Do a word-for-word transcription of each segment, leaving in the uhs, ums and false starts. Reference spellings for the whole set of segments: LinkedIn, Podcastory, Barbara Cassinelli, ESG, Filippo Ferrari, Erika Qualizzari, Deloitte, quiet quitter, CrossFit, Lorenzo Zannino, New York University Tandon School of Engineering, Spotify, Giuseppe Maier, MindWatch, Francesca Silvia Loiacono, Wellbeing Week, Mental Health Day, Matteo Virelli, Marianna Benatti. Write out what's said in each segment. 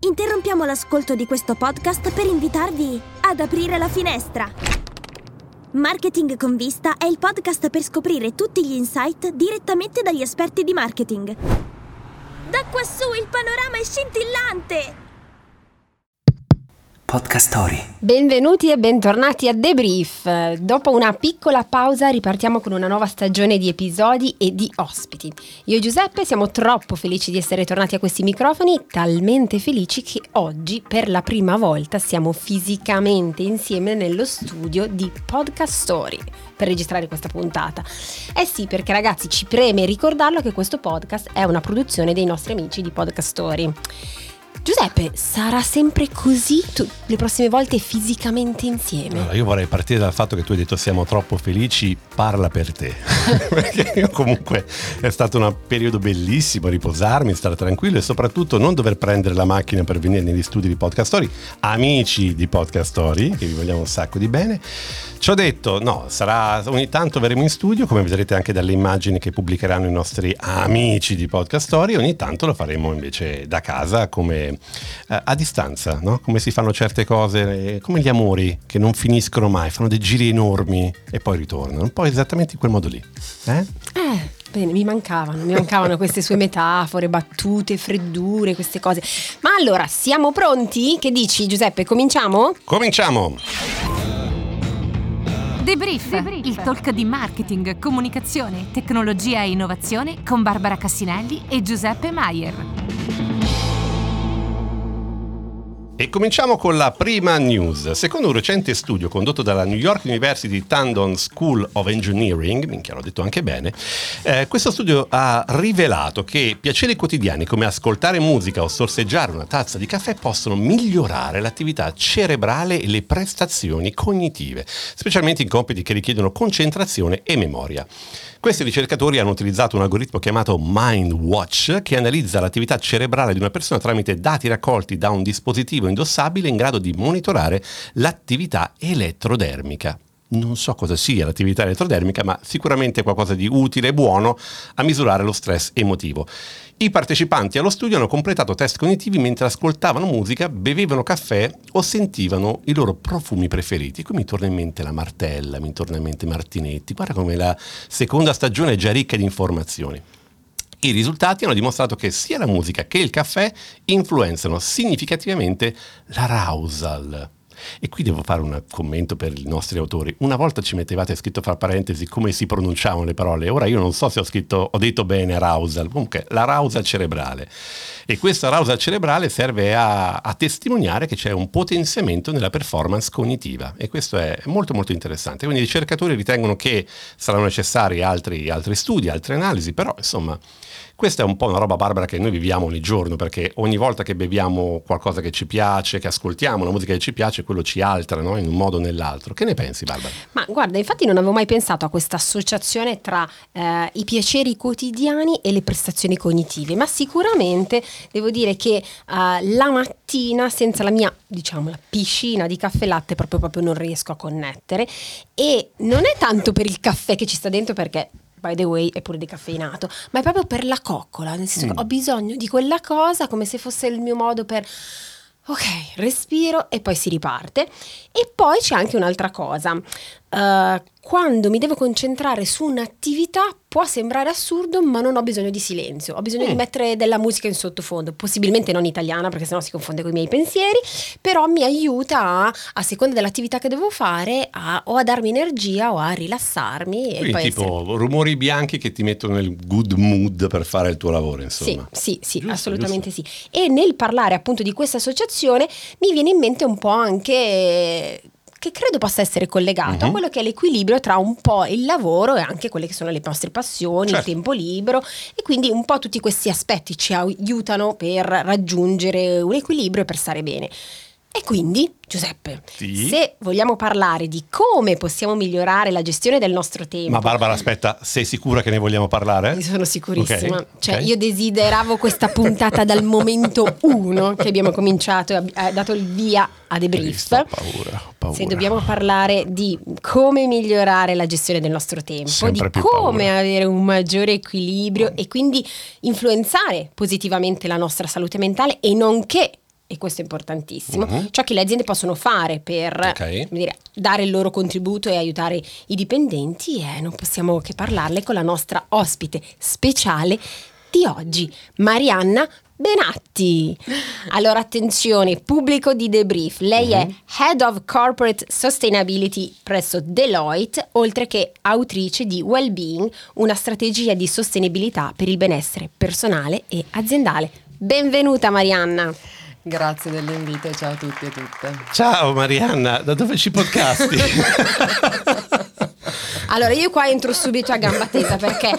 Interrompiamo l'ascolto di questo podcast per invitarvi ad aprire la finestra. Marketing con vista è il podcast per scoprire tutti gli insight direttamente dagli esperti di marketing. Da quassù il panorama è scintillante! Podcastory. Benvenuti e bentornati a Debrief. Dopo una piccola pausa ripartiamo con una nuova stagione di episodi e di ospiti. Io e Giuseppe siamo troppo felici di essere tornati a questi microfoni, talmente felici che oggi per la prima volta siamo fisicamente insieme nello studio di Podcastory per registrare questa puntata. Eh sì, perché ragazzi, ci preme ricordarlo che questo podcast è una produzione dei nostri amici di Podcastory. Giuseppe, sarà sempre così tu, le prossime volte fisicamente insieme? Allora, io vorrei partire dal fatto che tu hai detto siamo troppo felici, parla per te. Perché io comunque è stato un periodo bellissimo riposarmi, stare tranquillo e soprattutto non dover prendere la macchina per venire negli studi di Podcastory, amici di Podcastory, che vi vogliamo un sacco di bene. Ci ho detto, no, sarà ogni tanto verremo in studio, come vedrete anche dalle immagini che pubblicheranno i nostri amici di Podcastory, ogni tanto lo faremo invece da casa, come a distanza, no? Come si fanno certe cose, come gli amori che non finiscono mai, fanno dei giri enormi e poi ritornano, un po' esattamente in quel modo lì. Eh? Eh. Bene, mi mancavano, mi mancavano queste sue metafore, battute, freddure, queste cose. Ma allora, siamo pronti? Che dici, Giuseppe? Cominciamo? Cominciamo! Debrief, Debrief, il talk di marketing, comunicazione, tecnologia e innovazione con Barbara Cassinelli e Giuseppe Maier. E cominciamo con la prima news. Secondo un recente studio condotto dalla New York University Tandon School of Engineering, minchia l'ho detto anche bene, eh, questo studio ha rivelato che piaceri quotidiani come ascoltare musica o sorseggiare una tazza di caffè possono migliorare l'attività cerebrale e le prestazioni cognitive, specialmente in compiti che richiedono concentrazione e memoria. Questi ricercatori hanno utilizzato un algoritmo chiamato MindWatch che analizza l'attività cerebrale di una persona tramite dati raccolti da un dispositivo indossabile in grado di monitorare l'attività elettrodermica. Non so cosa sia l'attività elettrodermica, ma sicuramente qualcosa di utile e buono a misurare lo stress emotivo. I partecipanti allo studio hanno completato test cognitivi mentre ascoltavano musica, bevevano caffè o sentivano i loro profumi preferiti. Qui mi torna in mente la Martella, mi torna in mente Martinetti. Guarda come la seconda stagione è già ricca di informazioni. I risultati hanno dimostrato che sia la musica che il caffè influenzano significativamente l'arousal. E qui devo fare un commento per i nostri autori. Una volta ci mettevate scritto fra parentesi come si pronunciavano le parole, ora io non so se ho scritto, ho detto bene arousal, comunque l'arousal cerebrale. E questa arousal cerebrale serve a, a testimoniare che c'è un potenziamento nella performance cognitiva e questo è molto molto interessante. Quindi i ricercatori ritengono che saranno necessari altri, altri studi, altre analisi, però insomma questa è un po' una roba, Barbara, che noi viviamo ogni giorno, perché ogni volta che beviamo qualcosa che ci piace, che ascoltiamo la musica che ci piace, quello ci altera, no? In un modo o nell'altro. Che ne pensi, Barbara? Ma guarda, infatti non avevo mai pensato a questa associazione tra eh, i piaceri quotidiani e le prestazioni cognitive, ma sicuramente devo dire che eh, la mattina senza la mia, diciamo, la piscina di caffè latte proprio proprio non riesco a connettere, e non è tanto per il caffè che ci sta dentro, perché by the way è pure decaffeinato, ma è proprio per la coccola, nel senso mm. che ho bisogno di quella cosa come se fosse il mio modo per ok, respiro e poi si riparte. E poi c'è anche un'altra cosa, uh, quando mi devo concentrare su un'attività può sembrare assurdo, ma non ho bisogno di silenzio, ho bisogno mm. di mettere della musica in sottofondo, possibilmente non italiana perché sennò si confonde con i miei pensieri, però mi aiuta a, a seconda dell'attività che devo fare a, o a darmi energia o a rilassarmi. Quindi e poi tipo essere... rumori bianchi che ti mettono nel good mood per fare il tuo lavoro, insomma. Sì, sì, sì, giusto, assolutamente giusto. Sì. E nel parlare appunto di questa associazione mi viene in mente un po' anche... che credo possa essere collegato uh-huh. a quello che è l'equilibrio tra un po' il lavoro e anche quelle che sono le nostre passioni, certo. il tempo libero, e quindi un po' tutti questi aspetti ci aiutano per raggiungere un equilibrio e per stare bene. E quindi, Giuseppe, sì. se vogliamo parlare di come possiamo migliorare la gestione del nostro tempo... Ma Barbara, aspetta, sei sicura che ne vogliamo parlare? Ne sono sicurissima. Okay. Cioè, okay. io desideravo questa puntata dal momento uno che abbiamo cominciato e eh, dato il via a Debrief. Ho paura, ho paura. Se dobbiamo parlare di come migliorare la gestione del nostro tempo, sempre di come paura. Avere un maggiore equilibrio mm. e quindi influenzare positivamente la nostra salute mentale e nonché e questo è importantissimo, uh-huh. ciò che le aziende possono fare per okay. come dire, dare il loro contributo e aiutare i dipendenti, e non possiamo che parlarle con la nostra ospite speciale di oggi, Marianna Benatti. Allora attenzione, pubblico di Debrief, lei mm-hmm. è Head of Corporate Sustainability presso Deloitte, oltre che autrice di Wellbeing, una strategia di sostenibilità per il benessere personale e aziendale. Benvenuta Marianna. Grazie dell'invito e ciao a tutti e tutte. Ciao Marianna, da dove ci podcasti? Allora io qua entro subito a gamba tesa perché,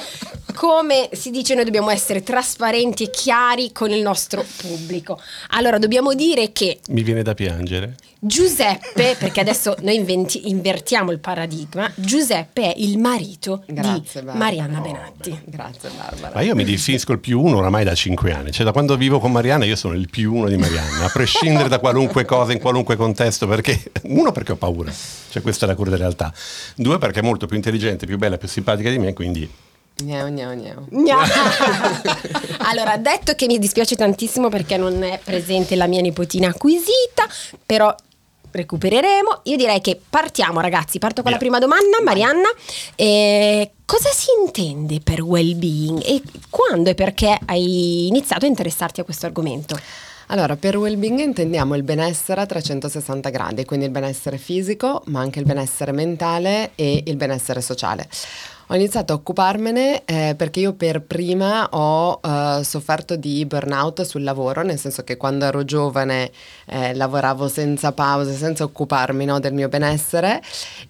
come si dice, noi dobbiamo essere trasparenti e chiari con il nostro pubblico. Allora dobbiamo dire che mi viene da piangere Giuseppe, perché adesso noi inventi, invertiamo il paradigma. Giuseppe è il marito Grazie, di Barbara. Marianna Benatti. Oh, grazie Barbara. Ma io mi definisco il più uno oramai da cinque anni, cioè da quando vivo con Marianna io sono il più uno di Marianna, a prescindere da qualunque cosa, in qualunque contesto, perché uno perché ho paura, cioè questa è la cura della realtà, due perché è molto più intelligente, più bella, più simpatica di me, quindi Niao, niao, niao. Allora, detto che mi dispiace tantissimo perché non è presente la mia nipotina acquisita, però recupereremo. Io direi che partiamo ragazzi, parto con yeah. la prima domanda. Marianna, eh, cosa si intende per well-being e quando e perché hai iniziato a interessarti a questo argomento? Allora, per well-being intendiamo il benessere a trecentosessanta gradi, quindi il benessere fisico, ma anche il benessere mentale e il benessere sociale. Ho iniziato a occuparmene eh, perché io per prima ho eh, sofferto di burnout sul lavoro, nel senso che quando ero giovane eh, lavoravo senza pause, senza occuparmi no, del mio benessere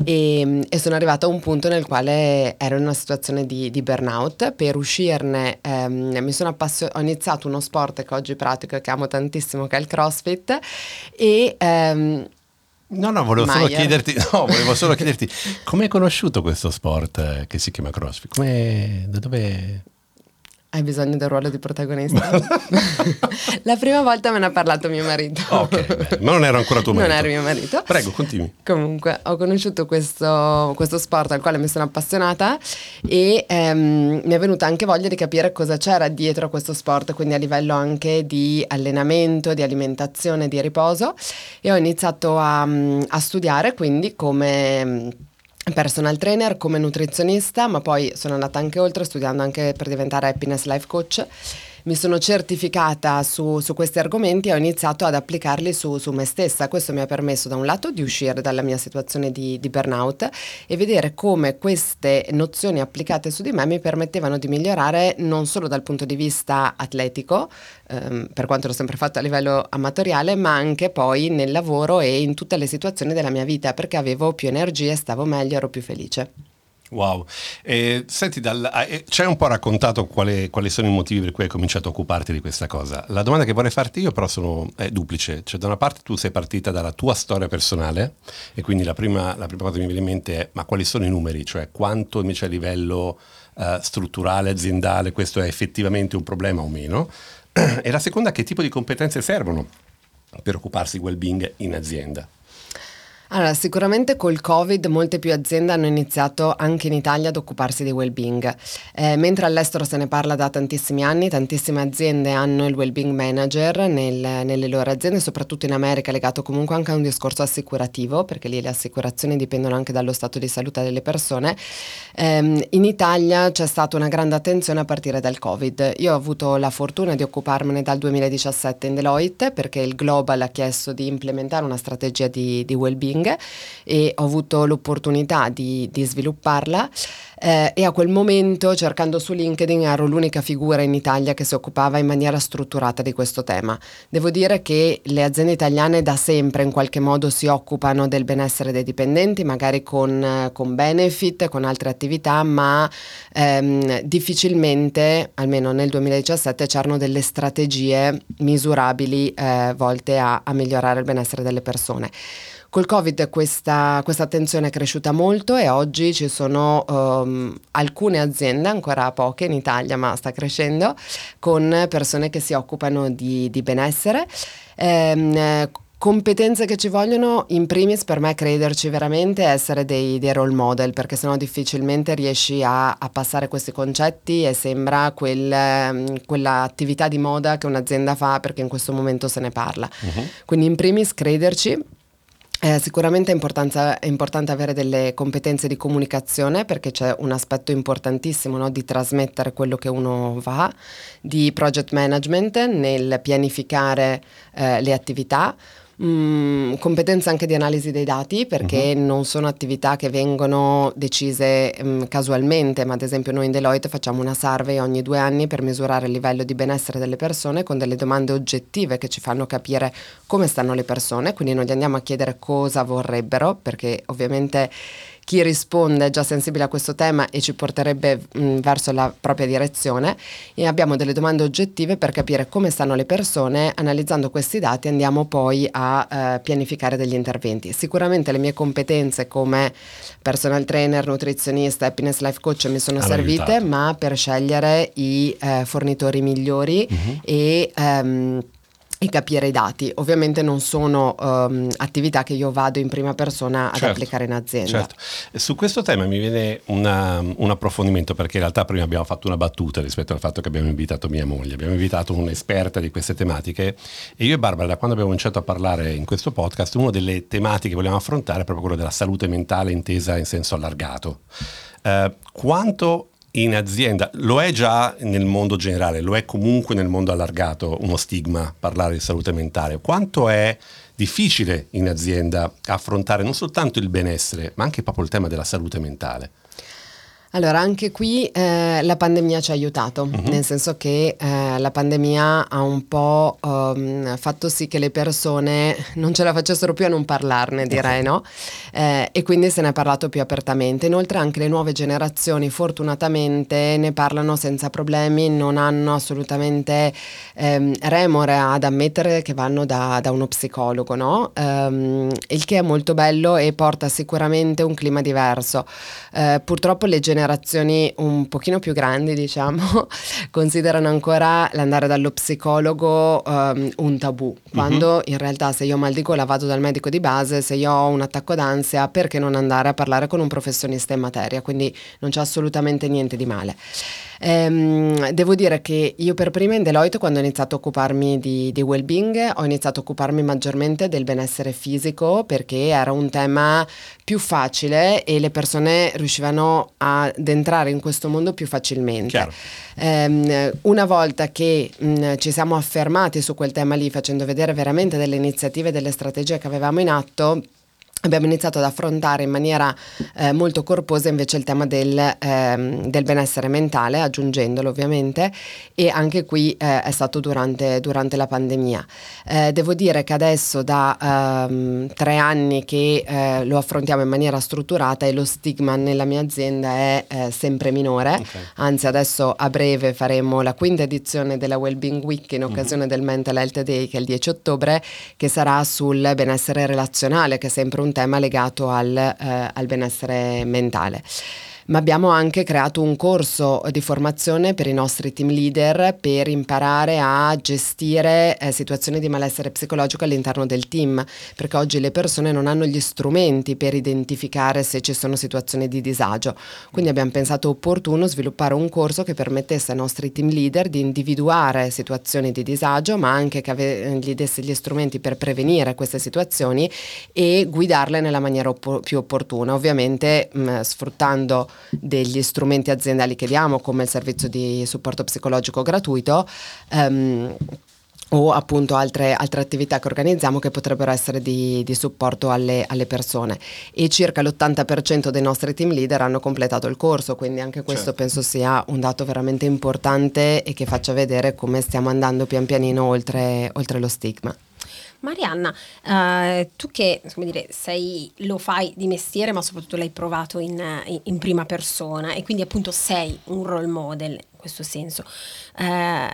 e, e sono arrivata a un punto nel quale ero in una situazione di, di burnout. Per uscirne ehm, mi sono appassion- ho iniziato uno sport che oggi pratico e che amo tantissimo, che è il CrossFit, e... Ehm, No, no, volevo Maier. solo chiederti, no, volevo solo chiederti come hai conosciuto questo sport che si chiama CrossFit? Come, da dove? Hai bisogno del ruolo di protagonista? La prima volta me ne ha parlato mio marito. Ok, beh, ma non era ancora tuo marito. Non era mio marito. Prego, continui. Comunque, ho conosciuto questo, questo sport al quale mi sono appassionata e ehm, mi è venuta anche voglia di capire cosa c'era dietro a questo sport, quindi a livello anche di allenamento, di alimentazione, di riposo, e ho iniziato a, a studiare quindi come personal trainer, come nutrizionista, ma poi sono andata anche oltre, studiando anche per diventare happiness life coach. Mi sono certificata su, su questi argomenti e ho iniziato ad applicarli su, su me stessa. Questo mi ha permesso da un lato di uscire dalla mia situazione di, di burnout e vedere come queste nozioni applicate su di me mi permettevano di migliorare non solo dal punto di vista atletico, ehm, per quanto l'ho sempre fatto a livello amatoriale, ma anche poi nel lavoro e in tutte le situazioni della mia vita, perché avevo più energia, stavo meglio, ero più felice. Wow, eh, senti, dal, eh, ci hai un po' raccontato quali, quali sono i motivi per cui hai cominciato a occuparti di questa cosa. La domanda che vorrei farti io però sono, è duplice, cioè da una parte tu sei partita dalla tua storia personale e quindi la prima, la prima cosa che mi viene in mente è ma quali sono i numeri, cioè quanto invece a livello eh, strutturale, aziendale questo è effettivamente un problema o meno, e la seconda, che tipo di competenze servono per occuparsi di well-being in azienda? Allora, sicuramente col Covid molte più aziende hanno iniziato anche in Italia ad occuparsi di well-being, eh, mentre all'estero se ne parla da tantissimi anni, tantissime aziende hanno il well-being manager nel, nelle loro aziende, soprattutto in America, legato comunque anche a un discorso assicurativo, perché lì le assicurazioni dipendono anche dallo stato di salute delle persone. Eh, in Italia c'è stata una grande attenzione a partire dal Covid. Io ho avuto la fortuna di occuparmene dal duemiladiciassette in Deloitte, perché il Global ha chiesto di implementare una strategia di, di well-being e ho avuto l'opportunità di, di svilupparla eh, e a quel momento, cercando su LinkedIn, ero l'unica figura in Italia che si occupava in maniera strutturata di questo tema. Devo dire che le aziende italiane da sempre in qualche modo si occupano del benessere dei dipendenti, magari con, con benefit, con altre attività, ma ehm, difficilmente, almeno nel duemiladiciassette, c'erano delle strategie misurabili eh, volte a, a migliorare il benessere delle persone. Col Covid questa, questa attenzione è cresciuta molto e oggi ci sono um, alcune aziende, ancora poche in Italia ma sta crescendo, con persone che si occupano di, di benessere. Ehm, Competenze che ci vogliono, in primis per me crederci veramente, essere dei, dei role model, perché sennò difficilmente riesci a, a passare questi concetti e sembra quel, quella attività di moda che un'azienda fa perché in questo momento se ne parla. Uh-huh. Quindi in primis crederci. Eh, sicuramente è, importanza, è importante avere delle competenze di comunicazione, perché c'è un aspetto importantissimo, no? Di trasmettere quello che uno fa, di project management nel pianificare eh, le attività. Mm, competenza anche di analisi dei dati, perché uh-huh. non sono attività che vengono decise um, casualmente, ma ad esempio noi in Deloitte facciamo una survey ogni due anni per misurare il livello di benessere delle persone, con delle domande oggettive che ci fanno capire come stanno le persone. Quindi noi gli andiamo a chiedere cosa vorrebbero, perché ovviamente chi risponde è già sensibile a questo tema e ci porterebbe mh, verso la propria direzione, e abbiamo delle domande oggettive per capire come stanno le persone. Analizzando questi dati andiamo poi a eh, pianificare degli interventi. Sicuramente le mie competenze come personal trainer, nutrizionista, happiness life coach mi sono allora servite, aiutato. Ma per scegliere i eh, fornitori migliori uh-huh. e... Um, e capire i dati. Ovviamente non sono um, attività che io vado in prima persona ad certo, applicare in azienda. Certo. Su questo tema mi viene una, un approfondimento, perché in realtà prima abbiamo fatto una battuta rispetto al fatto che abbiamo invitato mia moglie, abbiamo invitato un'esperta di queste tematiche, e io e Barbara, da quando abbiamo cominciato a parlare in questo podcast, una delle tematiche che vogliamo affrontare è proprio quella della salute mentale intesa in senso allargato. Uh, quanto in azienda lo è già nel mondo generale, lo è comunque nel mondo allargato uno stigma parlare di salute mentale, quanto è difficile in azienda affrontare non soltanto il benessere ma anche proprio il tema della salute mentale? Allora, anche qui eh, la pandemia ci ha aiutato, uh-huh. nel senso che eh, la pandemia ha un po' um, fatto sì che le persone non ce la facessero più a non parlarne, direi, no? Eh, e quindi se ne è parlato più apertamente. Inoltre anche le nuove generazioni fortunatamente ne parlano senza problemi, non hanno assolutamente ehm, remore ad ammettere che vanno da, da uno psicologo, no? Ehm, il che è molto bello e porta sicuramente un clima diverso. Eh, purtroppo le generazioni generazioni un pochino più grandi, diciamo, considerano ancora l'andare dallo psicologo um, un tabù, quando uh-huh. in realtà se io ho mal di gola vado dal medico di base, se io ho un attacco d'ansia perché non andare a parlare con un professionista in materia, quindi non c'è assolutamente niente di male. Ehm, devo dire che io per prima in Deloitte, quando ho iniziato a occuparmi di, di well-being, ho iniziato a occuparmi maggiormente del benessere fisico, perché era un tema più facile e le persone riuscivano ad entrare in questo mondo più facilmente. Ehm, una volta che mh, ci siamo affermati su quel tema lì, facendo vedere veramente delle iniziative e delle strategie che avevamo in atto, abbiamo iniziato ad affrontare in maniera eh, molto corposa invece il tema del, ehm, del benessere mentale, aggiungendolo ovviamente, e anche qui eh, è stato durante, durante la pandemia. Eh, devo dire che adesso da ehm, tre anni che eh, lo affrontiamo in maniera strutturata, e lo stigma nella mia azienda è eh, sempre minore, okay. Anzi adesso a breve faremo la quinta edizione della Wellbeing Week in occasione mm-hmm. del Mental Health Day, che è il dieci ottobre, che sarà sul benessere relazionale, che è sempre un un tema legato al, eh, al benessere mentale. Ma abbiamo anche creato un corso di formazione per i nostri team leader, per imparare a gestire eh, situazioni di malessere psicologico all'interno del team, perché oggi le persone non hanno gli strumenti per identificare se ci sono situazioni di disagio. Quindi abbiamo pensato opportuno sviluppare un corso che permettesse ai nostri team leader di individuare situazioni di disagio, ma anche che ave- gli desse gli strumenti per prevenire queste situazioni e guidarle nella maniera op- più opportuna, ovviamente mh, sfruttando degli strumenti aziendali che diamo, come il servizio di supporto psicologico gratuito um, o appunto altre, altre attività che organizziamo che potrebbero essere di, di supporto alle, alle persone. E circa l'ottanta per cento dei nostri team leader hanno completato il corso, quindi anche questo certo. penso sia un dato veramente importante e che faccia vedere come stiamo andando pian pianino oltre, oltre lo stigma. Marianna, eh, tu che, come dire, sei, lo fai di mestiere, ma soprattutto l'hai provato in, in prima persona, e quindi appunto sei un role model in questo senso. Eh,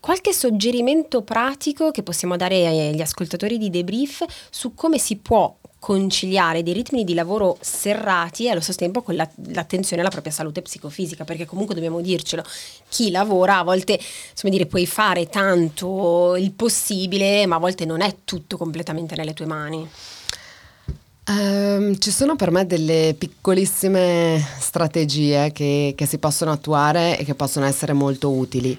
qualche suggerimento pratico che possiamo dare agli ascoltatori di Debrief su come si può conciliare dei ritmi di lavoro serrati e allo stesso tempo con la, l'attenzione alla propria salute psicofisica, perché comunque dobbiamo dircelo, chi lavora a volte, insomma, dire puoi fare tanto il possibile, ma a volte non è tutto completamente nelle tue mani. Um, ci sono per me delle piccolissime strategie che, che si possono attuare e che possono essere molto utili.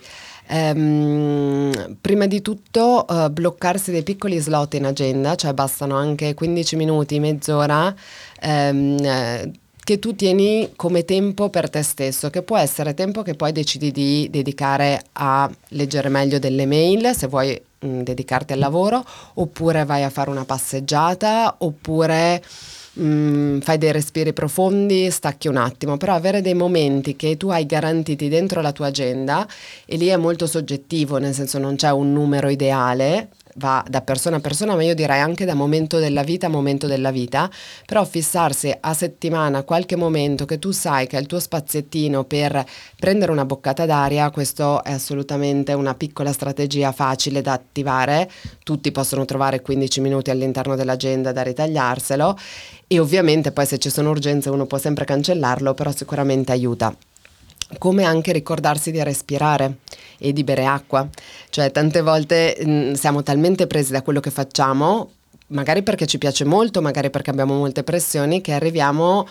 Um, prima di tutto uh, bloccarsi dei piccoli slot in agenda, cioè bastano anche quindici minuti, mezz'ora um, eh, che tu tieni come tempo per te stesso, che può essere tempo che poi decidi di dedicare a leggere meglio delle mail, se vuoi mh, dedicarti al lavoro, oppure vai a fare una passeggiata, oppure mh, fai dei respiri profondi, stacchi un attimo, però avere dei momenti che tu hai garantiti dentro la tua agenda, e lì è molto soggettivo, nel senso non c'è un numero ideale, va da persona a persona, ma io direi anche da momento della vita a momento della vita, però fissarsi a settimana qualche momento che tu sai che è il tuo spaziettino per prendere una boccata d'aria, questo è assolutamente una piccola strategia facile da attivare, tutti possono trovare quindici minuti all'interno dell'agenda da ritagliarselo, e ovviamente poi se ci sono urgenze uno può sempre cancellarlo, però sicuramente aiuta. Come anche ricordarsi di respirare e di bere acqua, cioè tante volte mh, siamo talmente presi da quello che facciamo, magari perché ci piace molto, magari perché abbiamo molte pressioni, che arriviamo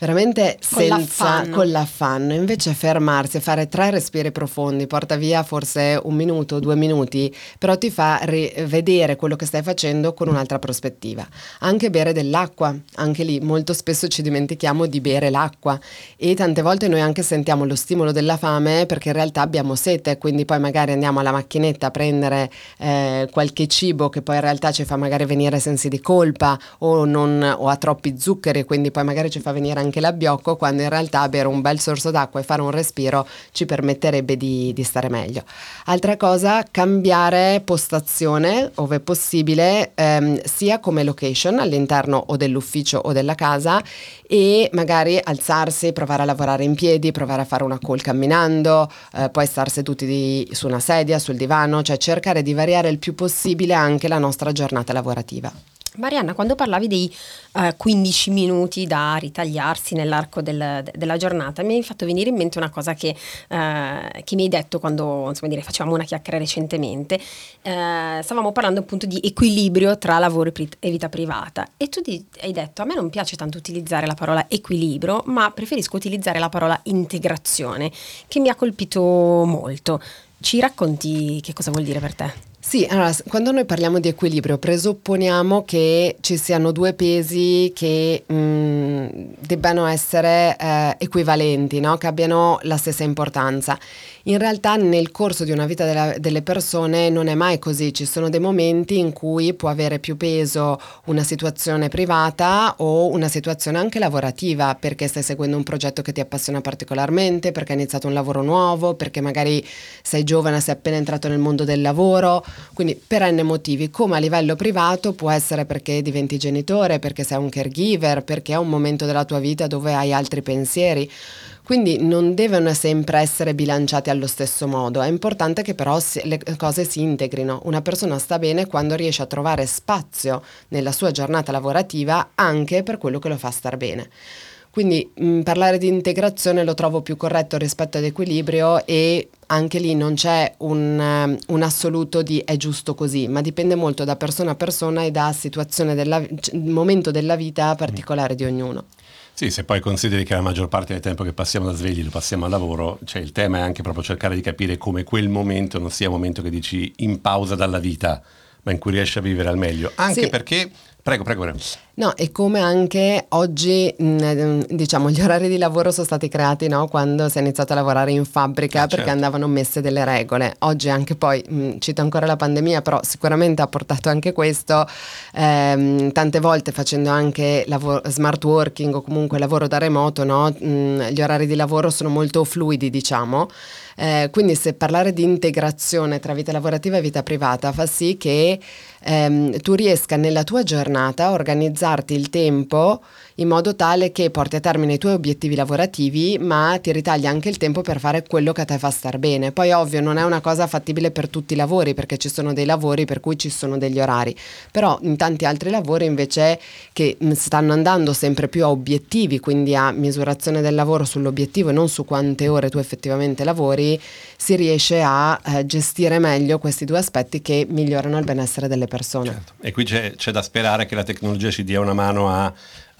veramente senza, con l'affanno. con l'affanno, invece fermarsi e fare tre respiri profondi porta via forse un minuto, due minuti, però ti fa rivedere quello che stai facendo con un'altra prospettiva. Anche bere dell'acqua, anche lì molto spesso ci dimentichiamo di bere l'acqua, e tante volte noi anche sentiamo lo stimolo della fame perché in realtà abbiamo sete, quindi poi magari andiamo alla macchinetta a prendere eh, qualche cibo che poi in realtà ci fa magari venire sensi di colpa, o, non, o ha troppi zuccheri, quindi poi magari ci fa venire anche anche l'abbiocco, quando in realtà bere un bel sorso d'acqua e fare un respiro ci permetterebbe di, di stare meglio. Altra cosa, cambiare postazione ove possibile, ehm, sia come location all'interno o dell'ufficio o della casa, e magari alzarsi, provare a lavorare in piedi, provare a fare una call camminando, eh, poi star seduti di, su una sedia, sul divano, cioè cercare di variare il più possibile anche la nostra giornata lavorativa. Marianna, quando parlavi dei eh, quindici minuti da ritagliarsi nell'arco del, de, della giornata, mi hai fatto venire in mente una cosa che, eh, che mi hai detto quando, insomma, dire, facevamo una chiacchiera recentemente, eh, stavamo parlando appunto di equilibrio tra lavoro e vita privata, e tu di, hai detto a me non piace tanto utilizzare la parola equilibrio, ma preferisco utilizzare la parola integrazione, che mi ha colpito molto. Ci racconti che cosa vuol dire per te? Sì, allora, quando noi parliamo di equilibrio presupponiamo che ci siano due pesi che mh, debbano essere eh, equivalenti, no? Che abbiano la stessa importanza. In realtà nel corso di una vita della, delle persone non è mai così, ci sono dei momenti in cui può avere più peso una situazione privata o una situazione anche lavorativa, perché stai seguendo un progetto che ti appassiona particolarmente, perché hai iniziato un lavoro nuovo, perché magari sei giovane, sei appena entrato nel mondo del lavoro. Quindi per n motivi, come a livello privato può essere perché diventi genitore, perché sei un caregiver, perché è un momento della tua vita dove hai altri pensieri. Quindi non devono sempre essere bilanciati allo stesso modo, è importante che però si, le cose si integrino. Una persona sta bene quando riesce a trovare spazio nella sua giornata lavorativa anche per quello che lo fa star bene. Quindi mh, parlare di integrazione lo trovo più corretto rispetto ad equilibrio, e anche lì non c'è un, un assoluto di è giusto così, ma dipende molto da persona a persona e da situazione della, momento della vita particolare di ognuno. Sì, se poi consideri che la maggior parte del tempo che passiamo da svegli lo passiamo al lavoro, cioè il tema è anche proprio cercare di capire come quel momento non sia un momento che dici in pausa dalla vita, ma in cui riesci a vivere al meglio, anche sì. Perché... Prego, prego, prego. No, e come anche oggi, mh, diciamo, gli orari di lavoro sono stati creati, no? Quando si è iniziato a lavorare in fabbrica, ah, perché certo. Andavano messe delle regole. Oggi anche poi, mh, cito ancora la pandemia, però sicuramente ha portato anche questo, ehm, tante volte facendo anche lavoro, smart working o comunque lavoro da remoto, no? Mh, gli orari di lavoro sono molto fluidi, diciamo. Eh, quindi se parlare di integrazione tra vita lavorativa e vita privata fa sì che ehm, tu riesca nella tua giornata a organizzarti il tempo in modo tale che porti a termine i tuoi obiettivi lavorativi, ma ti ritagli anche il tempo per fare quello che a te fa star bene. Poi ovvio non è una cosa fattibile per tutti i lavori, perché ci sono dei lavori per cui ci sono degli orari, però in tanti altri lavori invece che stanno andando sempre più a obiettivi, quindi a misurazione del lavoro sull'obiettivo e non su quante ore tu effettivamente lavori, si riesce a eh, gestire meglio questi due aspetti che migliorano il benessere delle persone. Certo. E qui c'è, c'è da sperare che la tecnologia ci dia una mano a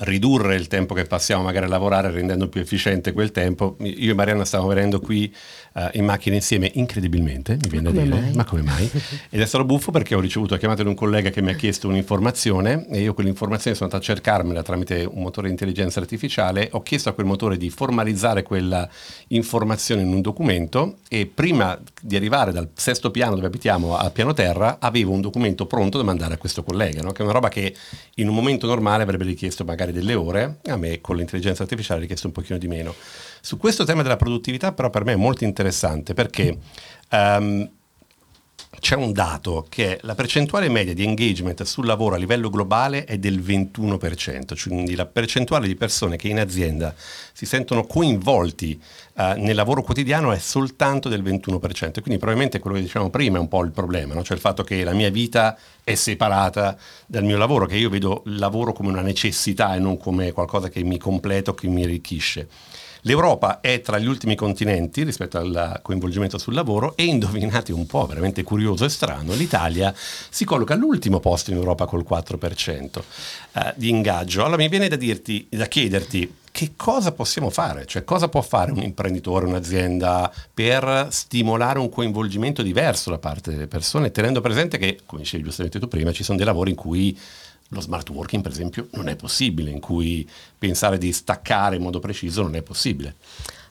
ridurre il tempo che passiamo magari a lavorare, rendendo più efficiente quel tempo. Io e Marianna stavamo venendo qui uh, in macchina insieme, incredibilmente, mi viene da dire, mai? ma come mai? Ed è stato buffo perché ho ricevuto la chiamata di un collega che mi ha chiesto un'informazione e io quell'informazione sono andato a cercarmela tramite un motore di intelligenza artificiale, ho chiesto a quel motore di formalizzare quella informazione in un documento e prima di arrivare dal sesto piano dove abitiamo al piano terra avevo un documento pronto da mandare a questo collega, no? Che è una roba che in un momento normale avrebbe richiesto magari delle ore, a me con l'intelligenza artificiale ha richiesto un pochino di meno. Su questo tema della produttività però per me è molto interessante perché um, c'è un dato che è la percentuale media di engagement sul lavoro a livello globale è del ventuno per cento, cioè quindi la percentuale di persone che in azienda si sentono coinvolti uh, nel lavoro quotidiano è soltanto del ventuno per cento, quindi probabilmente quello che dicevamo prima è un po' il problema, no? Cioè il fatto che la mia vita è separata dal mio lavoro, che io vedo il lavoro come una necessità e non come qualcosa che mi completa o che mi arricchisce. L'Europa è tra gli ultimi continenti rispetto al coinvolgimento sul lavoro e, indovinate un po', veramente curioso e strano, l'Italia si colloca all'ultimo posto in Europa col quattro per cento eh, di ingaggio. Allora mi viene da dirti, da chiederti che cosa possiamo fare, cioè cosa può fare un imprenditore, un'azienda per stimolare un coinvolgimento diverso da parte delle persone, tenendo presente che, come dicevi giustamente tu prima, ci sono dei lavori in cui lo smart working, per esempio, non è possibile, in cui pensare di staccare in modo preciso non è possibile.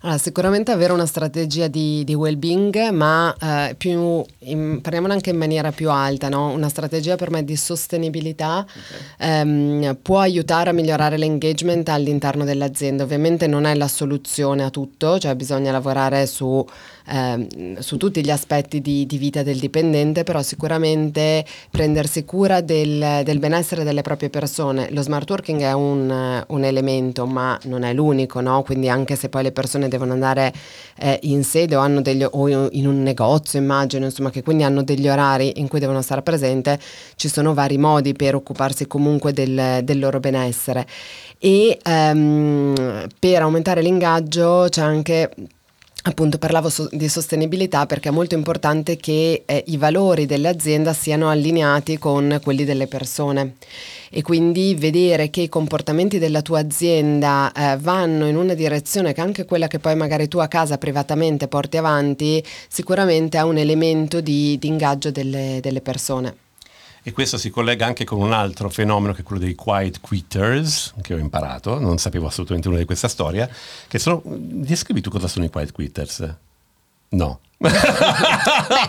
Allora, sicuramente avere una strategia di, di well-being, ma eh, più in, parliamone anche in maniera più alta, no? Una strategia per me di sostenibilità, okay, ehm, può aiutare a migliorare l'engagement all'interno dell'azienda. Ovviamente non è la soluzione a tutto, cioè bisogna lavorare su, ehm, su tutti gli aspetti di, di vita del dipendente, però sicuramente prendersi cura del, del benessere delle proprie persone. Lo smart working è un, un elemento, ma non è l'unico, no? Quindi anche se poi le persone devono andare eh, in sede o hanno degli o in un negozio, immagino, insomma, che quindi hanno degli orari in cui devono stare presente, ci sono vari modi per occuparsi comunque del, del loro benessere. E um, per aumentare l'ingaggio c'è anche, appunto, parlavo so- di sostenibilità perché è molto importante che eh, i valori dell'azienda siano allineati con quelli delle persone e quindi vedere che i comportamenti della tua azienda eh, vanno in una direzione che anche quella che poi magari tu a casa privatamente porti avanti sicuramente ha un elemento di, di ingaggio delle, delle persone. E questo si collega anche con un altro fenomeno che è quello dei quiet quitters, che ho imparato, non sapevo assolutamente nulla di questa storia, che sono... Descrivi tu cosa sono i quiet quitters? No. Beh,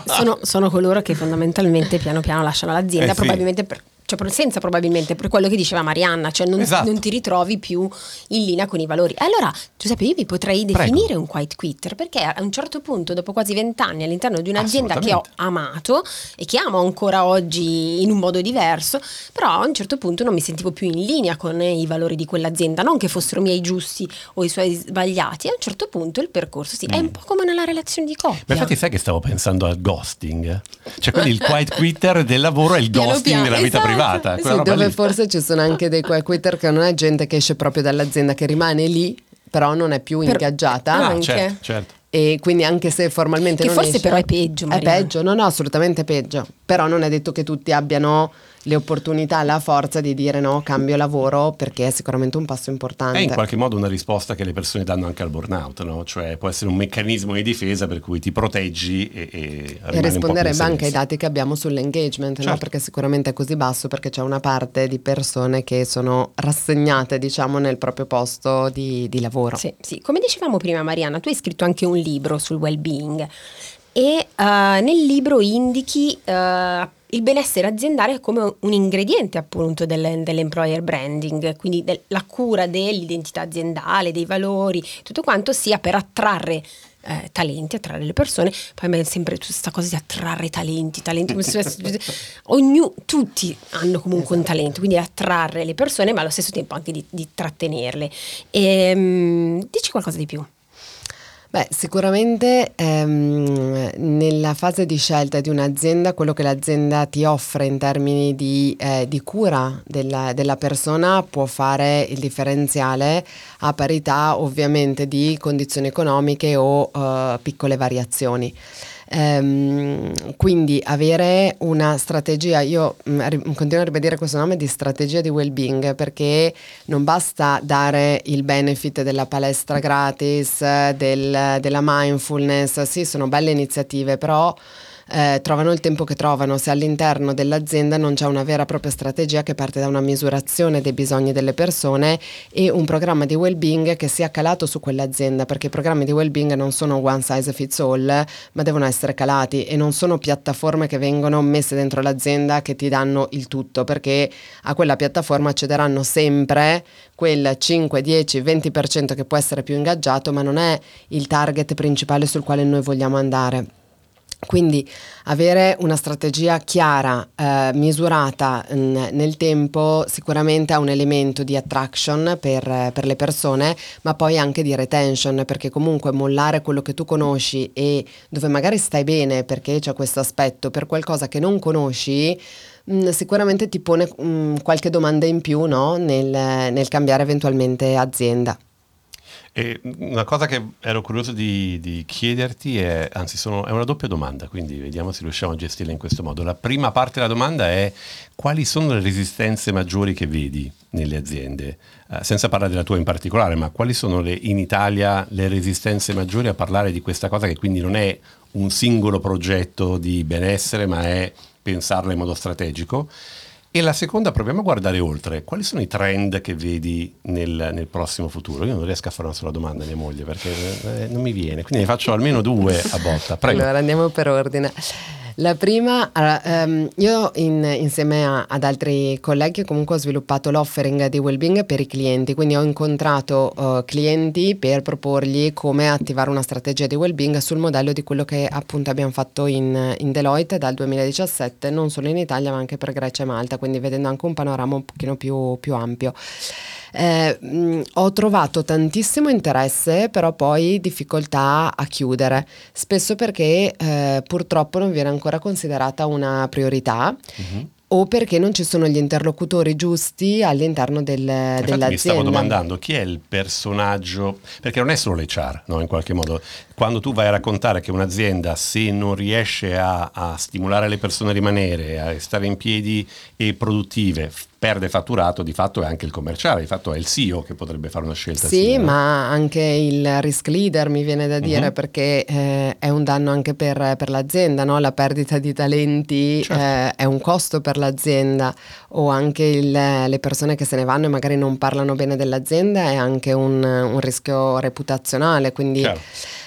sono, sono coloro che fondamentalmente piano piano lasciano l'azienda, eh sì. probabilmente per... Cioè, senza probabilmente, per quello che diceva Marianna, cioè non, esatto. non ti ritrovi più in linea con i valori. Allora, Giuseppe, io vi potrei definire Prego. un quiet quitter, perché a un certo punto, dopo quasi vent'anni all'interno di un'azienda che ho amato e che amo ancora oggi in un modo diverso, però a un certo punto non mi sentivo più in linea con i valori di quell'azienda, non che fossero miei giusti o i suoi sbagliati, e a un certo punto il percorso sì, mm. è un po' come nella relazione di coppia. Ma infatti sai che stavo pensando al ghosting? Cioè quindi il quiet quitter del lavoro è il piano ghosting piano, della vita esatto. privata. Sì, dove lì. Forse ci sono anche dei quiet quitter che non è gente che esce proprio dall'azienda, che rimane lì però non è più per... ingaggiata ah, anche. Certo, certo. E quindi anche se formalmente che non forse esce, però è peggio Mariana. È peggio, no no assolutamente peggio, però non è detto che tutti abbiano le opportunità, la forza di dire no, cambio lavoro, perché è sicuramente un passo importante. È in qualche modo una risposta che le persone danno anche al burnout, no? Cioè può essere un meccanismo di difesa per cui ti proteggi e, e, e risponderebbe anche ai dati che abbiamo sull'engagement, certo. no? Perché sicuramente è così basso perché c'è una parte di persone che sono rassegnate, diciamo, nel proprio posto di, di lavoro. Sì, sì, come dicevamo prima Marianna, tu hai scritto anche un libro sul well-being e uh, nel libro indichi uh, il benessere aziendale è come un ingrediente appunto del, dell'employer branding, quindi del, la cura dell'identità aziendale, dei valori, tutto quanto sia per attrarre eh, talenti, attrarre le persone. Poi è sempre questa cosa di attrarre talenti, talenti ogni, tutti hanno comunque un talento, quindi attrarre le persone ma allo stesso tempo anche di, di trattenerle. E, mh, dici qualcosa di più? Beh, sicuramente ehm, nella fase di scelta di un'azienda, quello che l'azienda ti offre in termini di, eh, di cura della, della persona può fare il differenziale, a parità ovviamente di condizioni economiche o eh, piccole variazioni. Um, quindi avere una strategia, io mh, continuo a ribadire questo nome di strategia di well-being, perché non basta dare il benefit della palestra gratis, del, della mindfulness, sì sono belle iniziative, però eh, trovano il tempo che trovano se all'interno dell'azienda non c'è una vera e propria strategia che parte da una misurazione dei bisogni delle persone e un programma di well-being che sia calato su quell'azienda, perché i programmi di well-being non sono one size fits all, ma devono essere calati e non sono piattaforme che vengono messe dentro l'azienda che ti danno il tutto, perché a quella piattaforma accederanno sempre quel cinque, dieci, venti per cento che può essere più ingaggiato, ma non è il target principale sul quale noi vogliamo andare. Quindi avere una strategia chiara, eh, misurata mh, nel tempo, sicuramente ha un elemento di attraction per, per le persone, ma poi anche di retention, perché comunque mollare quello che tu conosci e dove magari stai bene perché c'è questo aspetto, per qualcosa che non conosci, mh, sicuramente ti pone mh, qualche domanda in più, no? nel, nel cambiare eventualmente azienda. E una cosa che ero curioso di, di chiederti è, anzi sono, è una doppia domanda, quindi vediamo se riusciamo a gestirla in questo modo. La prima parte della domanda è: quali sono le resistenze maggiori che vedi nelle aziende? Eh, senza parlare della tua in particolare, ma quali sono le, in Italia le resistenze maggiori a parlare di questa cosa, che quindi non è un singolo progetto di benessere ma è pensarla in modo strategico? E la seconda, proviamo a guardare oltre. Quali sono i trend che vedi nel, nel prossimo futuro? Io non riesco a fare una sola domanda a mia moglie perché eh, non mi viene, quindi ne faccio almeno due a botta. Prego. Allora andiamo per ordine. La prima, allora, um, io in, insieme a, ad altri colleghi comunque ho sviluppato l'offering di well-being per i clienti, quindi ho incontrato uh, clienti per proporgli come attivare una strategia di well-being sul modello di quello che appunto abbiamo fatto in, in Deloitte dal duemiladiciassette, non solo in Italia ma anche per Grecia e Malta, quindi vedendo anche un panorama un pochino più, più ampio. Eh, mh, ho trovato tantissimo interesse, però poi difficoltà a chiudere, spesso perché eh, purtroppo non viene ancora considerata una priorità. Mm-hmm. O perché non ci sono gli interlocutori giusti all'interno del, dell'azienda. Mi stavo domandando chi è il personaggio, perché non è solo l'H R, no? In qualche modo, quando tu vai a raccontare che un'azienda, se non riesce a, a stimolare le persone a rimanere, a stare in piedi e produttive, perde fatturato, di fatto è anche il commerciale, di fatto è il C E O che potrebbe fare una scelta. Sì, simile, ma no? Anche il risk leader, mi viene da dire, uh-huh. perché eh, è un danno anche per, per l'azienda, no? La perdita di talenti, certo. eh, è un costo per l'azienda, o anche il, le persone che se ne vanno e magari non parlano bene dell'azienda è anche un, un rischio reputazionale, quindi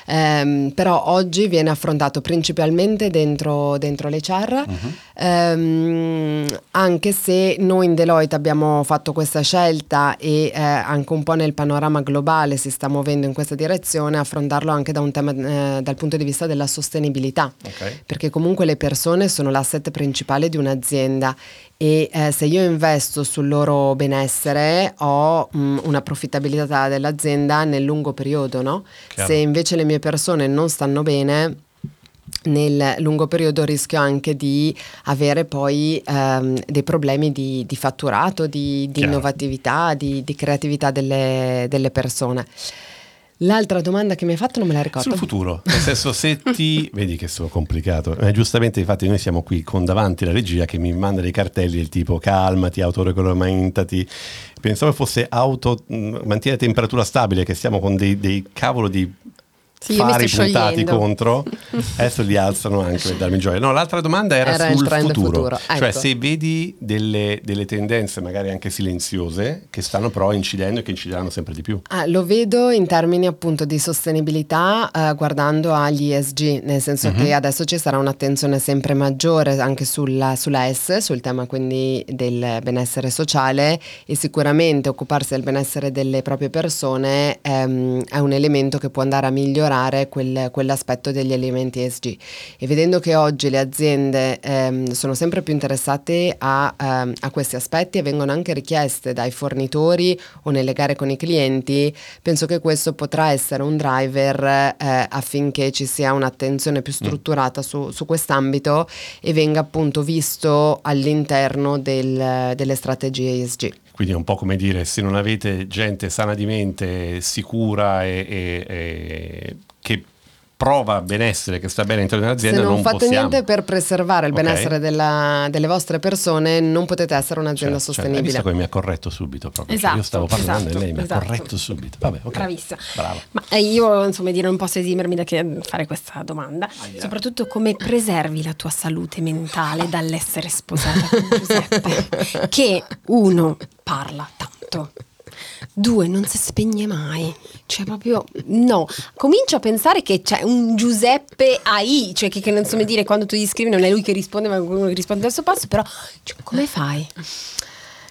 ehm, però oggi viene affrontato principalmente dentro, dentro l'H R, uh-huh. ehm, anche se noi in Deloitte abbiamo fatto questa scelta e eh, anche un po' nel panorama globale si sta muovendo in questa direzione, affrontarlo anche da un tema eh, dal punto di vista della sostenibilità, okay. Perché comunque le persone sono l'asset principale di un'azienda e eh, se io investo sul loro benessere ho mh, una profittabilità dell'azienda nel lungo periodo, no? Chiaro. Se invece le mie persone non stanno bene, nel lungo periodo rischio anche di avere poi ehm, dei problemi di, di fatturato, di, di innovatività, di, di creatività delle, delle persone. L'altra domanda che mi hai fatto non me la ricordo. Sul futuro, nel senso, se ti... vedi che sono complicato. Eh, giustamente, infatti, noi siamo qui con davanti la regia che mi manda dei cartelli del tipo calmati, autoregolamentati. Pensavo fosse auto... mantiene temperatura stabile, che stiamo con dei, dei cavolo di sì, fari puntati contro, adesso li alzano anche per darmi gioia. No, l'altra domanda era, era sul futuro, futuro. Ecco. Cioè se vedi delle, delle tendenze magari anche silenziose che stanno però incidendo e che incideranno sempre di più. Ah, lo vedo in termini appunto di sostenibilità, eh, guardando agli E S G, nel senso mm-hmm. che adesso ci sarà un'attenzione sempre maggiore anche sulla, sulla S, sul tema quindi del benessere sociale, e sicuramente occuparsi del benessere delle proprie persone ehm, è un elemento che può andare a migliorare Quel, quell'aspetto degli elementi E S G, e vedendo che oggi le aziende ehm, sono sempre più interessate a, ehm, a questi aspetti e vengono anche richieste dai fornitori o nelle gare con i clienti, penso che questo potrà essere un driver eh, affinché ci sia un'attenzione più strutturata su, su quest'ambito e venga appunto visto all'interno del, delle strategie E S G. Quindi è un po' come dire, se non avete gente sana di mente, sicura e, e, e che prova benessere, che sta bene all'interno dell'azienda, non, non possiamo. Se non fate niente per preservare il okay. benessere della, delle vostre persone, non potete essere un'azienda cioè, sostenibile. Cioè, hai visto come mi ha corretto subito proprio? Esatto, cioè, io stavo parlando esatto, e lei mi esatto. ha corretto subito. Vabbè, okay. Bravissima. Brava. Ma eh, io insomma dire non posso esimermi da che fare questa domanda. Ah, yeah. Soprattutto come preservi la tua salute mentale dall'essere sposata con Giuseppe? Che uno parla tanto. Due, non si spegne mai, cioè proprio no. Comincio a pensare che c'è un Giuseppe A I, cioè che, che non so dire, quando tu gli scrivi non è lui che risponde ma qualcuno che risponde al suo passo, però cioè, come fai?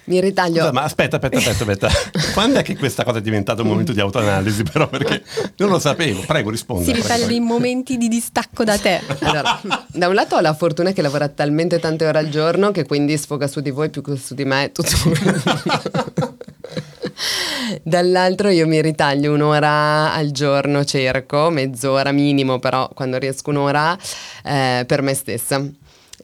Mi ritaglio. Scusa, ma aspetta, aspetta, aspetta, aspetta. Quando è che questa cosa è diventata un momento di autoanalisi? Però perché non lo sapevo. Prego, rispondi. Si ritaglio dei momenti di distacco da te. Allora, da un lato ho la fortuna che lavora talmente tante ore al giorno che quindi sfoga su di voi più che su di me tutto. Dall'altro io mi ritaglio un'ora al giorno, cerco mezz'ora minimo, però quando riesco un'ora eh, per me stessa.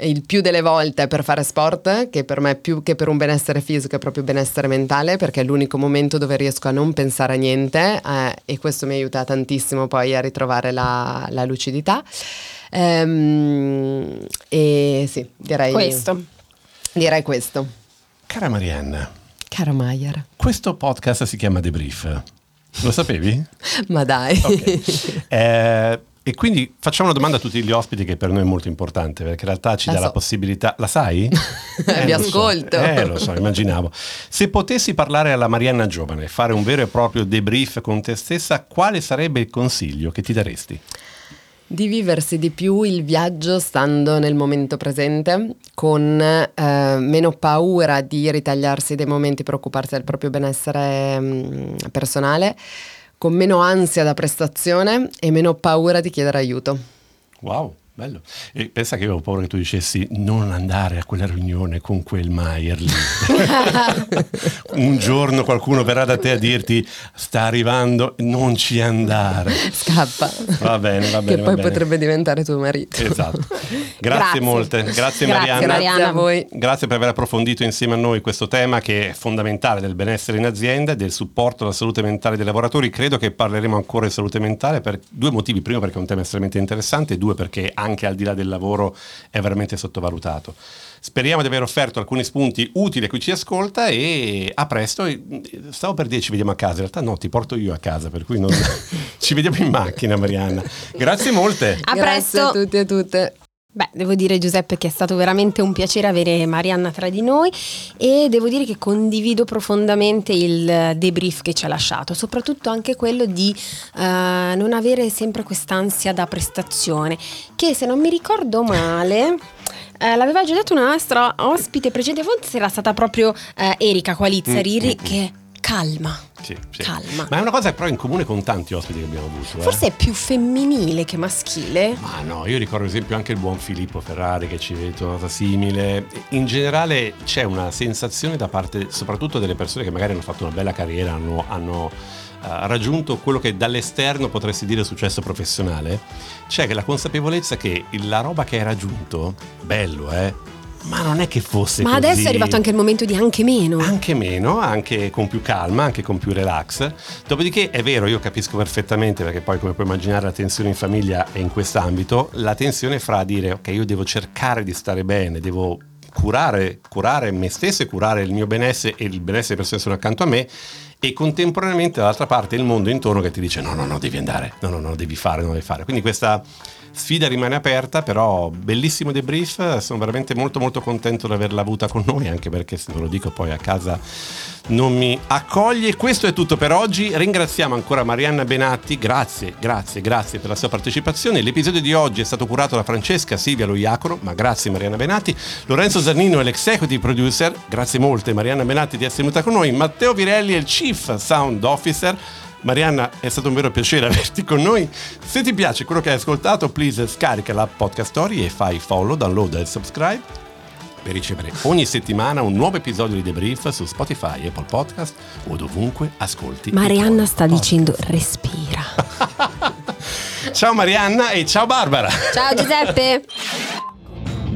Il più delle volte per fare sport, che per me più che per un benessere fisico è proprio benessere mentale, perché è l'unico momento dove riesco a non pensare a niente eh, e questo mi aiuta tantissimo poi a ritrovare la, la lucidità. Ehm, e sì, direi questo. Direi questo. Cara Marianna. Cara Maier. Questo podcast si chiama Debrief. Lo sapevi? Ma dai. Okay. Eh, E quindi facciamo una domanda a tutti gli ospiti che per noi è molto importante, perché in realtà ci la dà so. la possibilità... La sai? Eh, Vi ascolto. So. Eh, lo so, immaginavo. Se potessi parlare alla Marianna giovane, fare un vero e proprio debrief con te stessa, quale sarebbe il consiglio che ti daresti? Di viversi di più il viaggio stando nel momento presente, con eh, meno paura di ritagliarsi dei momenti, preoccuparsi del proprio benessere mh, personale, con meno ansia da prestazione e meno paura di chiedere aiuto. Wow, bello. E pensa che io avevo paura che tu dicessi non andare a quella riunione con quel Maier lì. Un giorno qualcuno verrà da te a dirti sta arrivando, non ci andare. Scappa. Va bene, va bene. Che va poi bene. Potrebbe diventare tuo marito. Esatto. Grazie, grazie. molte. Grazie, grazie Marianna. Marianna. Grazie a voi. Grazie per aver approfondito insieme a noi questo tema che è fondamentale del benessere in azienda e del supporto alla salute mentale dei lavoratori. Credo che parleremo ancora di salute mentale per due motivi. Primo perché è un tema estremamente interessante, e due perché anche al di là del lavoro è veramente sottovalutato. Speriamo di aver offerto alcuni spunti utili a chi ci ascolta e a presto. Stavo per dire ci vediamo a casa, in realtà no, ti porto io a casa, per cui non... ci vediamo in macchina, Marianna. Grazie molte. A presto. Grazie a tutti e a tutte. Beh, devo dire Giuseppe che è stato veramente un piacere avere Marianna tra di noi e devo dire che condivido profondamente il debrief che ci ha lasciato, soprattutto anche quello di uh, non avere sempre quest'ansia da prestazione che, se non mi ricordo male, Eh, l'aveva già detto una nostra ospite precedente, forse era stata proprio eh, Erika Qualizzari, mm-hmm. che calma. Sì, sì. Calma. Ma è una cosa però in comune con tanti ospiti che abbiamo avuto. Forse eh? è più femminile che maschile. Ma no, io ricordo ad esempio anche il buon Filippo Ferrari che ci vede una cosa simile. In generale c'è una sensazione da parte soprattutto delle persone che magari hanno fatto una bella carriera, hanno... hanno Uh, raggiunto quello che dall'esterno potresti dire successo professionale, c'è che la consapevolezza che la roba che hai raggiunto, bello eh, ma non è che fosse ma così. Adesso è arrivato anche il momento di anche meno, anche meno, anche con più calma, anche con più relax. Dopodiché è vero, io capisco perfettamente, perché poi come puoi immaginare la tensione in famiglia è in quest'ambito, la tensione fra dire ok, io devo cercare di stare bene, devo curare, curare me stesso e curare il mio benessere e il benessere delle persone che sono accanto a me, e contemporaneamente dall'altra parte il mondo intorno che ti dice no, no, no, devi andare, no, no, no, devi fare, non devi fare. Quindi questa sfida rimane aperta, però bellissimo debrief, sono veramente molto molto contento di averla avuta con noi, anche perché se ve lo dico poi a casa non mi accoglie. Questo è tutto per oggi, ringraziamo ancora Marianna Benatti, grazie, grazie, grazie per la sua partecipazione. L'episodio di oggi è stato curato da Francesca Silvia Loiacono, ma grazie Marianna Benatti, Lorenzo Zannino è l'executive producer, grazie molte Marianna Benatti di essere venuta con noi, Matteo Virelli è il chief sound officer. Marianna, è stato un vero piacere averti con noi. Se ti piace quello che hai ascoltato, please scarica la Podcastory e fai follow, download e subscribe per ricevere ogni settimana un nuovo episodio di Debrief su Spotify, Apple Podcast o dovunque ascolti. Marianna sta podcast. Dicendo respira. Ciao Marianna e ciao Barbara. Ciao Giuseppe.